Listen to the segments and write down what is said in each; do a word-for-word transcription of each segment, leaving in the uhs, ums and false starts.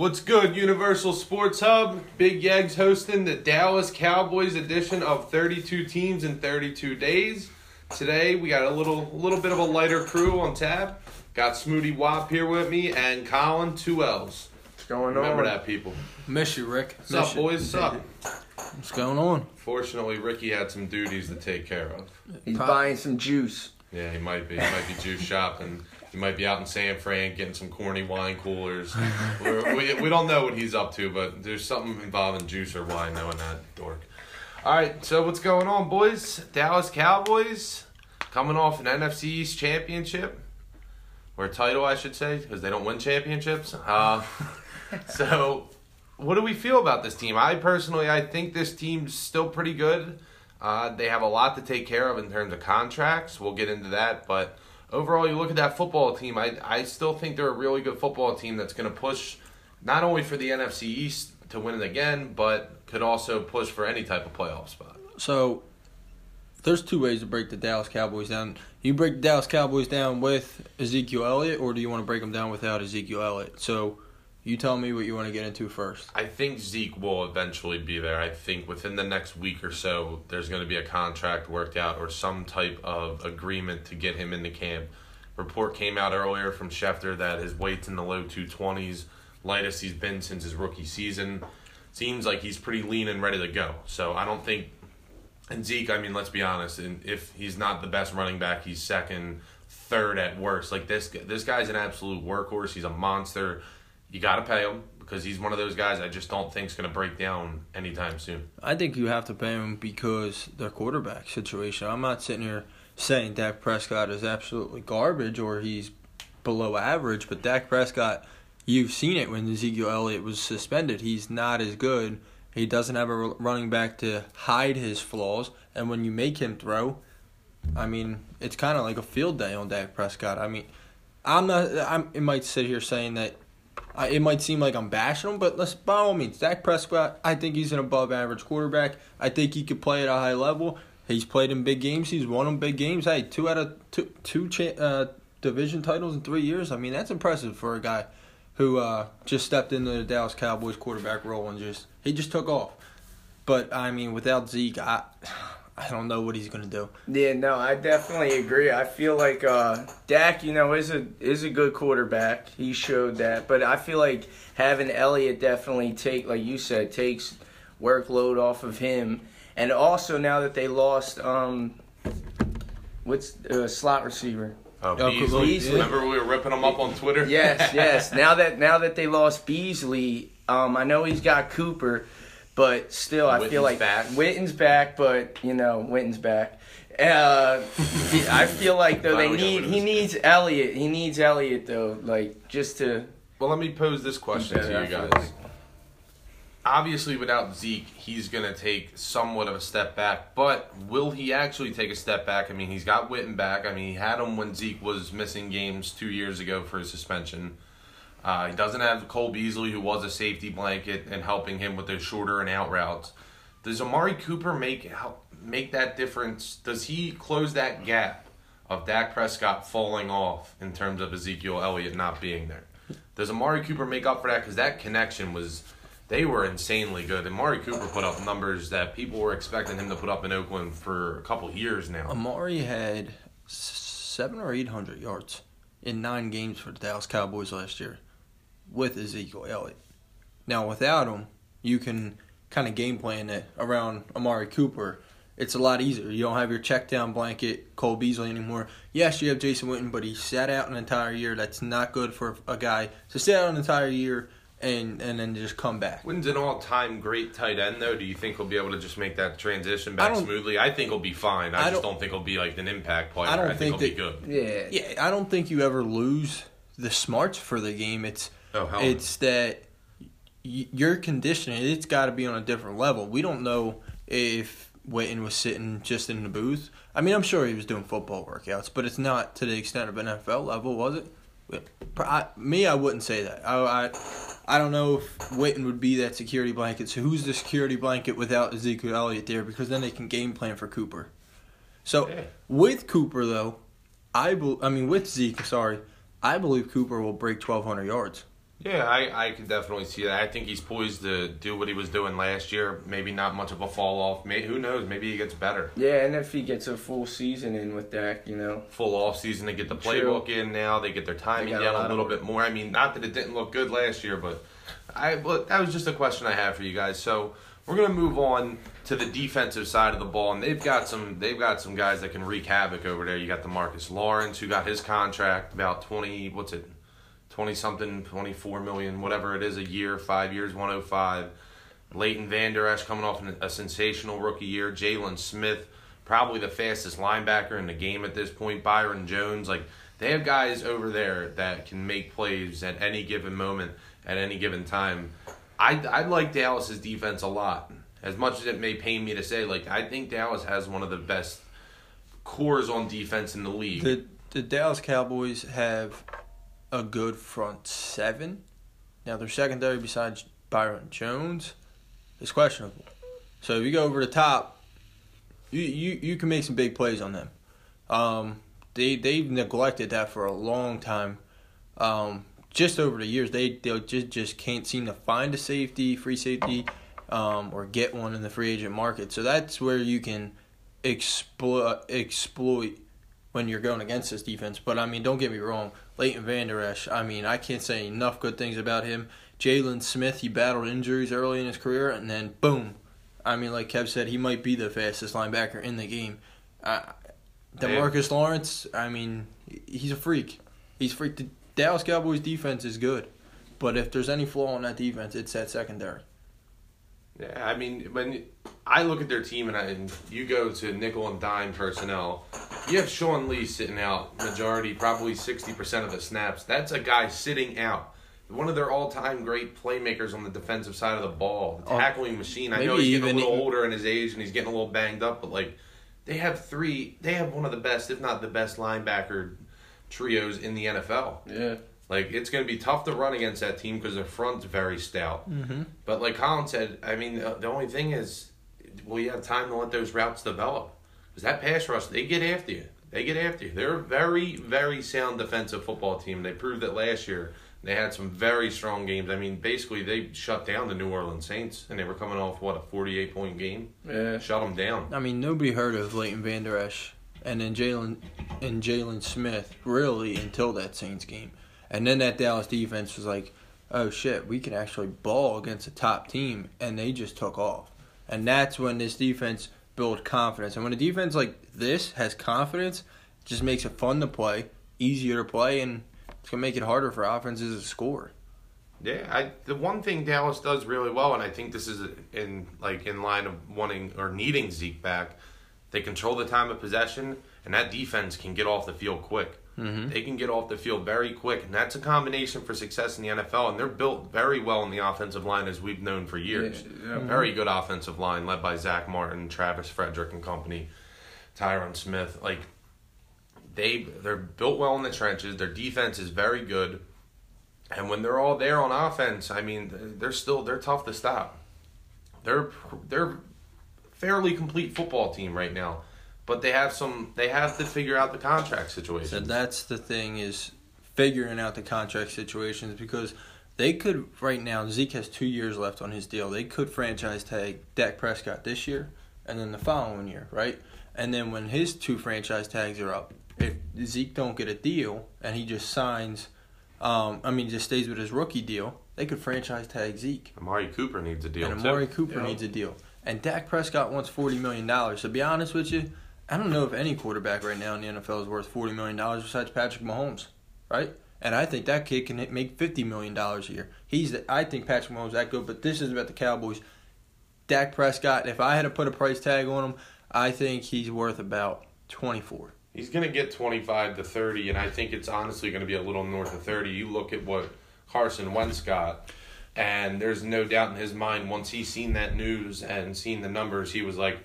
What's good, Universal Sports Hub? Big Yeggs hosting the Dallas Cowboys edition of thirty-two Teams in thirty-two Days. Today, we got a little little bit of a lighter crew on tap. Got Smooty Wop here with me and Colin, two Ls. What's going on? Remember that, people. Miss you, Rick. What's up, boys? What's up? What's going on? Fortunately, Ricky had some duties to take care of. He's Pop. buying some juice. Yeah, he might be. He might be juice shopping. He might be out in San Fran getting some corny wine coolers. We're, we we don't know what he's up to, but there's something involving juice or wine, knowing that dork. All right, so what's going on, boys? Dallas Cowboys coming off an N F C East championship, or title, I should say, because they don't win championships. Uh, so what do we feel about this team? I personally, I think this team's still pretty good. Uh, they have a lot to take care of in terms of contracts. We'll get into that, but overall, you look at that football team, I I still think they're a really good football team that's going to push not only for the N F C East to win it again, but could also push for any type of playoff spot. So there's two ways to break the Dallas Cowboys down. You break the Dallas Cowboys down with Ezekiel Elliott, or do you want to break them down without Ezekiel Elliott? So you tell me what you want to get into first. I think Zeke will eventually be there. I think within the next week or so, there's going to be a contract worked out or some type of agreement to get him into camp. Report came out earlier from Schefter that his weight's in the low two twenties, lightest he's been since his rookie season. Seems like he's pretty lean and ready to go. So I don't think – and Zeke, I mean, let's be honest, and if he's not the best running back, he's second, third at worst. Like this, this guy's an absolute workhorse. He's a monster. You got to pay him because he's one of those guys I just don't think is going to break down anytime soon. I think you have to pay him because their quarterback situation. I'm not sitting here saying Dak Prescott is absolutely garbage or he's below average, but Dak Prescott, you've seen it when Ezekiel Elliott was suspended. He's not as good. He doesn't have a running back to hide his flaws, and when you make him throw, I mean, it's kind of like a field day on Dak Prescott. I mean, I'm not. I'm. It might sit here saying that. I, it might seem like I'm bashing him, but let's, by all means, Dak Prescott, I think he's an above-average quarterback. I think he could play at a high level. He's played in big games. He's won in big games. Hey, two out of two, two cha- uh, division titles in three years. I mean, that's impressive for a guy who uh, just stepped into the Dallas Cowboys quarterback role and just he just took off. But, I mean, without Zeke, I I don't know what he's going to do. Yeah, no, I definitely agree. I feel like uh, Dak, you know, is a is a good quarterback. He showed that. But I feel like having Elliott definitely take, like you said, takes workload off of him. And also now that they lost, um, what's uh, slot receiver? Oh, Beasley. Beasley. Remember we were ripping him up on Twitter? Yes, yes. Now that now that they lost Beasley, um, I know he's got Cooper. But still, I Witten's feel like back. Witten's back, but, you know, Witten's back. Uh, I feel like, though, they need he needs Elliott. He needs Elliott, though, like, just to... Well, let me pose this question to you guys. Like... Obviously, without Zeke, he's going to take somewhat of a step back. But will he actually take a step back? I mean, he's got Witten back. I mean, he had him when Zeke was missing games two years ago for his suspension. Uh, he doesn't have Cole Beasley, who was a safety blanket, and helping him with those shorter and out routes. Does Amari Cooper make help, make that difference? Does he close that gap of Dak Prescott falling off in terms of Ezekiel Elliott not being there? Does Amari Cooper make up for that? Because that connection was, they were insanely good. And Amari Cooper put up numbers that people were expecting him to put up in Oakland for a couple years now. Amari had seven or eight hundred yards in nine games for the Dallas Cowboys last year with Ezekiel Elliott. Now, without him, you can kind of game plan it around Amari Cooper. It's a lot easier. You don't have your check down blanket, Cole Beasley, anymore. Yes, you have Jason Witten, but he sat out an entire year. That's not good for a guy to sit out an entire year and, and then just come back. Witten's an all-time great tight end, though. Do you think he'll be able to just make that transition back I smoothly? I think he'll be fine. I, I just don't, don't think he'll be like an impact player. I, don't I think, think he'll that, be good. Yeah, yeah. I don't think you ever lose the smarts for the game. It's Oh, hell it's no. that your conditioning, it's got to be on a different level. We don't know if Witten was sitting just in the booth. I mean, I'm sure he was doing football workouts, but it's not to the extent of an N F L level, was it? I, me, I wouldn't say that. I, I I don't know if Witten would be that security blanket. So who's the security blanket without Ezekiel Elliott there? Because then they can game plan for Cooper. So yeah. with Cooper, though, I, be, I mean, with Zeke, sorry, I believe Cooper will break twelve hundred yards. Yeah, I, I can definitely see that. I think he's poised to do what he was doing last year. Maybe not much of a fall-off. Maybe, who knows? Maybe he gets better. Yeah, and if he gets a full season in with Dak, you know. Full off-season. They get the playbook True. in now. They get their timing down a, a little bit more. I mean, not that it didn't look good last year, but I. But that was just a question I had for you guys. So we're going to move on to the defensive side of the ball, and they've got some they've got some guys that can wreak havoc over there. You got Demarcus Lawrence, who got his contract about twenty what's it? twenty-something, twenty-four million dollars, whatever it is, a year, five years, one oh five. Leighton Vander Esch coming off a sensational rookie year. Jaylon Smith, probably the fastest linebacker in the game at this point. Byron Jones, like they have guys over there that can make plays at any given moment, at any given time. I, I like Dallas's defense a lot. As much as it may pain me to say, like I think Dallas has one of the best cores on defense in the league. The, the Dallas Cowboys have a good front seven. Now, their secondary, besides Byron Jones, is questionable. So if you go over the top, you you, you can make some big plays on them. Um, they they've neglected that for a long time. Um, just over the years, they they just just can't seem to find a safety, free safety, um, or get one in the free agent market. So that's where you can exploit exploit. when you're going against this defense. But, I mean, don't get me wrong. Leighton Vander Esch, I mean, I can't say enough good things about him. Jaylon Smith, he battled injuries early in his career, and then, boom. I mean, like Kev said, he might be the fastest linebacker in the game. Uh, Demarcus Lawrence, I mean, he's a freak. He's a freak. The Dallas Cowboys defense is good. But if there's any flaw in that defense, it's that secondary. Yeah, I mean, when I look at their team and, I, and you go to nickel and dime personnel, you have Sean Lee sitting out majority, probably sixty percent of the snaps. That's a guy sitting out. One of their all-time great playmakers on the defensive side of the ball. The tackling oh, machine. I know he's getting a little even, older in his age and he's getting a little banged up, but, like, they have three – they have one of the best, if not the best, linebacker trios in the N F L. Yeah. Like, it's going to be tough to run against that team because their front's very stout. Mm-hmm. But like Colin said, I mean, the only thing is, will you have time to let those routes develop? Because that pass rush, they get after you. They get after you. They're a very, very sound defensive football team. They proved it last year. They had some very strong games. I mean, basically, they shut down the New Orleans Saints, and they were coming off, what, a forty-eight point game? Yeah. Shut them down. I mean, nobody heard of Leighton Vander Esch and then Jaylon and Jaylon Smith, really, until that Saints game. And then that Dallas defense was like, oh, shit, we can actually ball against a top team. And they just took off. And that's when this defense built confidence. And when a defense like this has confidence, it just makes it fun to play, easier to play, and it's going to make it harder for offenses to score. Yeah, I, the one thing Dallas does really well, and I think this is in like in line of wanting or needing Zeke back, they control the time of possession, and that defense can get off the field quick. Mm-hmm. They can get off the field very quick, and that's a combination for success in the N F L, and they're built very well in the offensive line, as we've known for years. Yeah, yeah. Mm-hmm. Very good offensive line, led by Zach Martin, Travis Frederick and company, Tyron Smith. Like they, they're built well in the trenches. Their defense is very good, and when they're all there on offense, I mean, they're still they're tough to stop. They're they're fairly complete football team right now. But they have some. They have to figure out the contract situations. And that's the thing, is figuring out the contract situations, because they could right now. Zeke has two years left on his deal. They could franchise tag Dak Prescott this year and then the following year, right? And then when his two franchise tags are up, if Zeke don't get a deal and he just signs, um, I mean, just stays with his rookie deal, they could franchise tag Zeke. Amari Cooper needs a deal. And Amari too. Cooper yeah. needs a deal. And Dak Prescott wants forty million dollars. To be honest with you, I don't know if any quarterback right now in the N F L is worth forty million dollars besides Patrick Mahomes, right? And I think that kid can make fifty million dollars a year. He's, the, I think Patrick Mahomes is that good, but this is about the Cowboys. Dak Prescott, if I had to put a price tag on him, I think he's worth about twenty-four. He's going to get twenty-five to thirty, and I think it's honestly going to be a little north of thirty. You look at what Carson Wentz got, and there's no doubt in his mind, once he's seen that news and seen the numbers, he was like,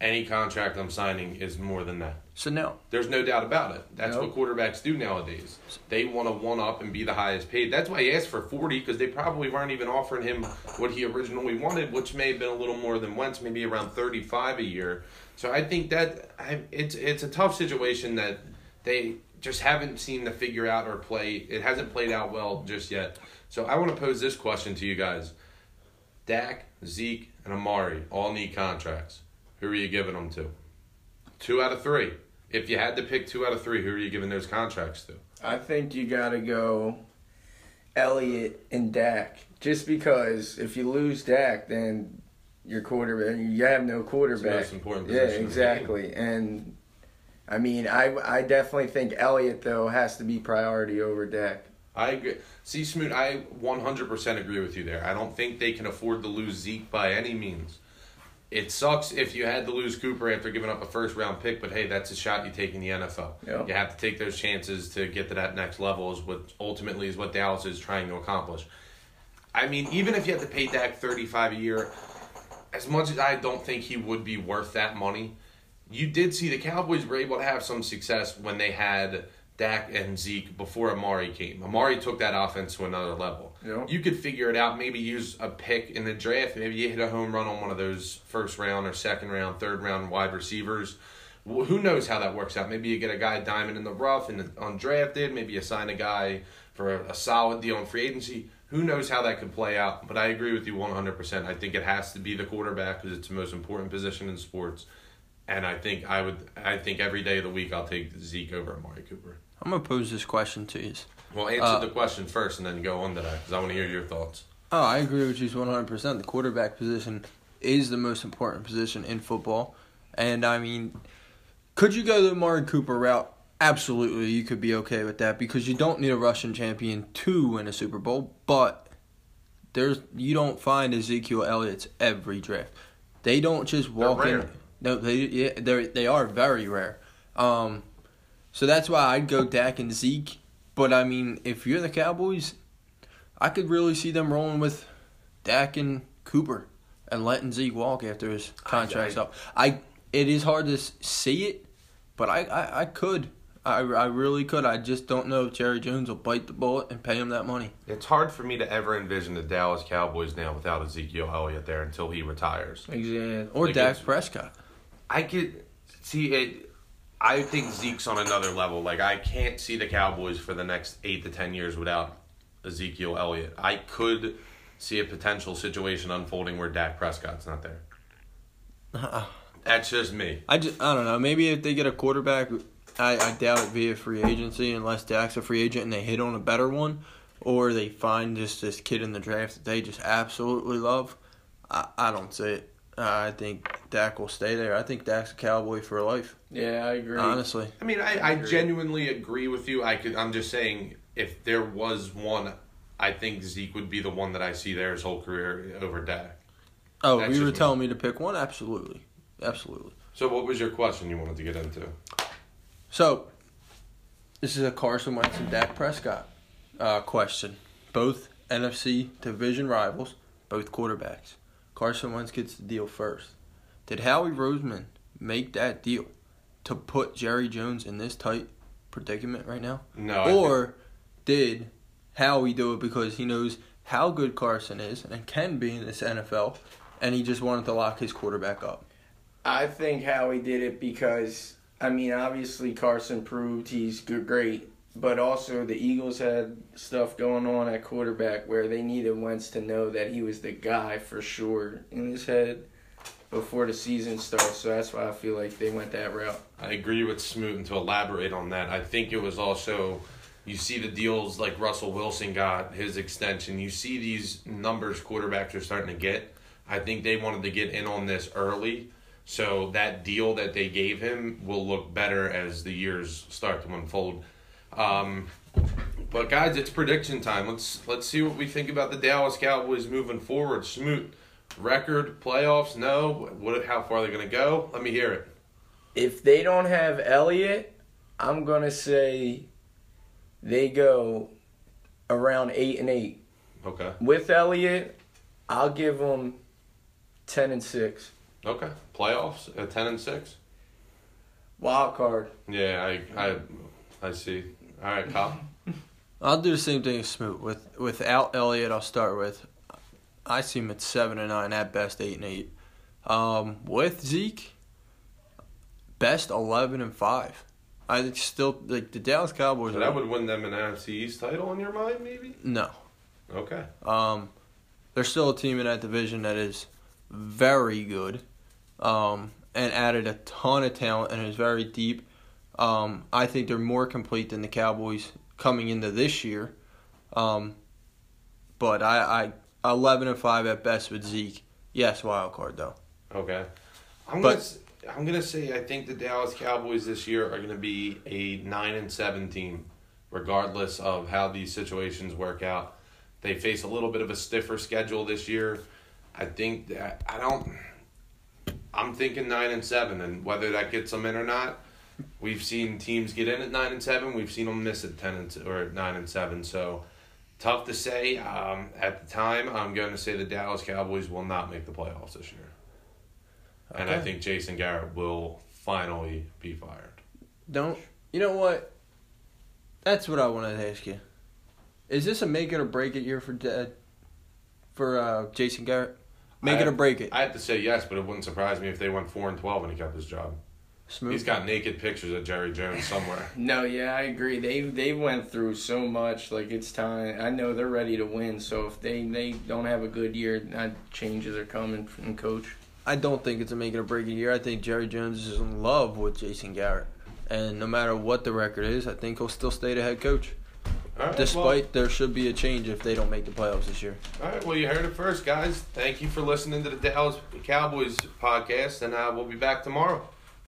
any contract I'm signing is more than that. So, no. There's no doubt about it. That's no. what quarterbacks do nowadays. They want to one-up and be the highest paid. That's why he asked for forty, because they probably weren't even offering him what he originally wanted, which may have been a little more than Wentz, maybe around thirty-five a year. So I think that I, it's it's a tough situation that they just haven't seemed to figure out or play. It hasn't played out well just yet. So I want to pose this question to you guys. Dak, Zeke, and Amari all need contracts. Who are you giving them to? Two out of three. If you had to pick two out of three, who are you giving those contracts to? I think you got to go Elliott and Dak. Just because if you lose Dak, then your quarterback, you have no quarterback. It's the most important position. Yeah, exactly. And, I mean, I, I definitely think Elliott, though, has to be priority over Dak. I agree. See, Smoot, I one hundred percent agree with you there. I don't think they can afford to lose Zeke by any means. It sucks if you had to lose Cooper after giving up a first-round pick, but, hey, that's a shot you take in the N F L. Yep. You have to take those chances to get to that next level, is what ultimately is what Dallas is trying to accomplish. I mean, even if you had to pay Dak thirty-five a year, as much as I don't think he would be worth that money, you did see the Cowboys were able to have some success when they had Dak and Zeke before Amari came. Amari took that offense to another level. Yep. You could figure it out, maybe use a pick in the draft. Maybe you hit a home run on one of those first round or second round, third round wide receivers. Well, who knows how that works out? Maybe you get a guy diamond in the rough and undrafted. Maybe you sign a guy for a solid deal in free agency. Who knows how that could play out? But I agree with you one hundred percent. I think it has to be the quarterback because it's the most important position in sports. And I think I would. I think every day of the week I'll take Zeke over Amari Cooper. I'm going to pose this question to you. Well, answer uh, the question first and then go on to that because I want to hear your thoughts. Oh, I agree with you one hundred percent. The quarterback position is the most important position in football. And, I mean, could you go the Amari Cooper route? Absolutely, you could be okay with that because you don't need a rushing champion to win a Super Bowl. But there's you don't find Ezekiel Elliott's every draft. They don't just walk in. No, they yeah, they they are very rare. Um, so that's why I'd go Dak and Zeke. But, I mean, if you're the Cowboys, I could really see them rolling with Dak and Cooper and letting Zeke walk after his contract's up. I It is hard to see it, but I, I, I could. I, I really could. I just don't know if Jerry Jones will bite the bullet and pay him that money. It's hard for me to ever envision the Dallas Cowboys now without Ezekiel Elliott there until he retires. Exactly. Or like Dak Prescott. I could see it. I think Zeke's on another level. Like, I can't see the Cowboys for the next eight to ten years without Ezekiel Elliott. I could see a potential situation unfolding where Dak Prescott's not there. Uh, That's just me. I just I don't know. Maybe if they get a quarterback, I, I doubt it via free agency unless Dak's a free agent and they hit on a better one, or they find just this kid in the draft that they just absolutely love. I, I don't see it. Uh, I think Dak will stay there. I think Dak's a Cowboy for life. Yeah, I agree. Honestly. I mean, I, I, I genuinely agree with you. I could, I'm just saying if there was one, I think Zeke would be the one that I see there his whole career over Dak. Oh, That's you were telling me. me to pick one? Absolutely. Absolutely. So what was your question you wanted to get into? So this is a Carson Wentz and Dak Prescott uh, question. Both N F C division rivals, both quarterbacks. Carson Wentz gets the deal first. Did Howie Roseman make that deal to put Jerry Jones in this tight predicament right now? No. Or did Howie do it because he knows how good Carson is and can be in this N F L, and he just wanted to lock his quarterback up? I think Howie did it because, I mean, obviously Carson proved he's great, but also the Eagles had stuff going on at quarterback where they needed Wentz to know that he was the guy for sure in his head before the season starts. So that's why I feel like they went that route. I agree with Smoot, and to elaborate on that, I think it was also you see the deals like Russell Wilson got, his extension. You see these numbers quarterbacks are starting to get. I think they wanted to get in on this early. So that deal that they gave him will look better as the years start to unfold. Um, but guys, it's prediction time. Let's let's see what we think about the Dallas Cowboys moving forward. Smoot, record, playoffs, no. What? How far are they going to go? Let me hear it. If they don't have Elliott, I'm going to say they go around eight and eight. Okay. With Elliott, I'll give them ten and six. Okay. Playoffs at ten and six. Wild card. Yeah, I I, I see. All right, Kyle. I'll do the same thing as Smoot. With without Elliott, I'll start with. I see him at seven and nine, at best eight and eight. Um, with Zeke, best eleven and five. I think still like the Dallas Cowboys. So that are, would win them an N F C East title in your mind, maybe? No. Okay. Um, they're still a team in that division that is very good, um, and added a ton of talent and is very deep. Um, I think they're more complete than the Cowboys coming into this year. Um, but I, I eleven and five at best with Zeke. Yes, wild card though. Okay. I'm but, gonna. I'm going to say I think the Dallas Cowboys this year are going to be a nine and seven team, regardless of how these situations work out. They face a little bit of a stiffer schedule this year. I think that I don't – I'm thinking nine and seven, and whether that gets them in or not, we've seen teams get in at nine and seven. We've seen them miss at ten and or at nine and seven. So tough to say. Um, at the time, I'm going to say the Dallas Cowboys will not make the playoffs this year. Okay. And I think Jason Garrett will finally be fired. Don't you know what? That's what I wanted to ask you. Is this a make it or break it year for uh, for uh, Jason Garrett? Make I it have, or break it. I have to say yes, but it wouldn't surprise me if they went four and twelve and he kept his job. Smooth. He's got naked pictures of Jerry Jones somewhere. No, yeah, I agree. They they went through so much. Like it's time. I know they're ready to win. So if they, they don't have a good year, I, changes are coming from coach. I don't think it's a make it or break it year. I think Jerry Jones is in love with Jason Garrett. And no matter what the record is, I think he'll still stay the head coach. All right, Despite well, there should be a change if they don't make the playoffs this year. All right, well, you heard it first, guys. Thank you for listening to the Dallas Cowboys podcast, and uh, we'll be back tomorrow.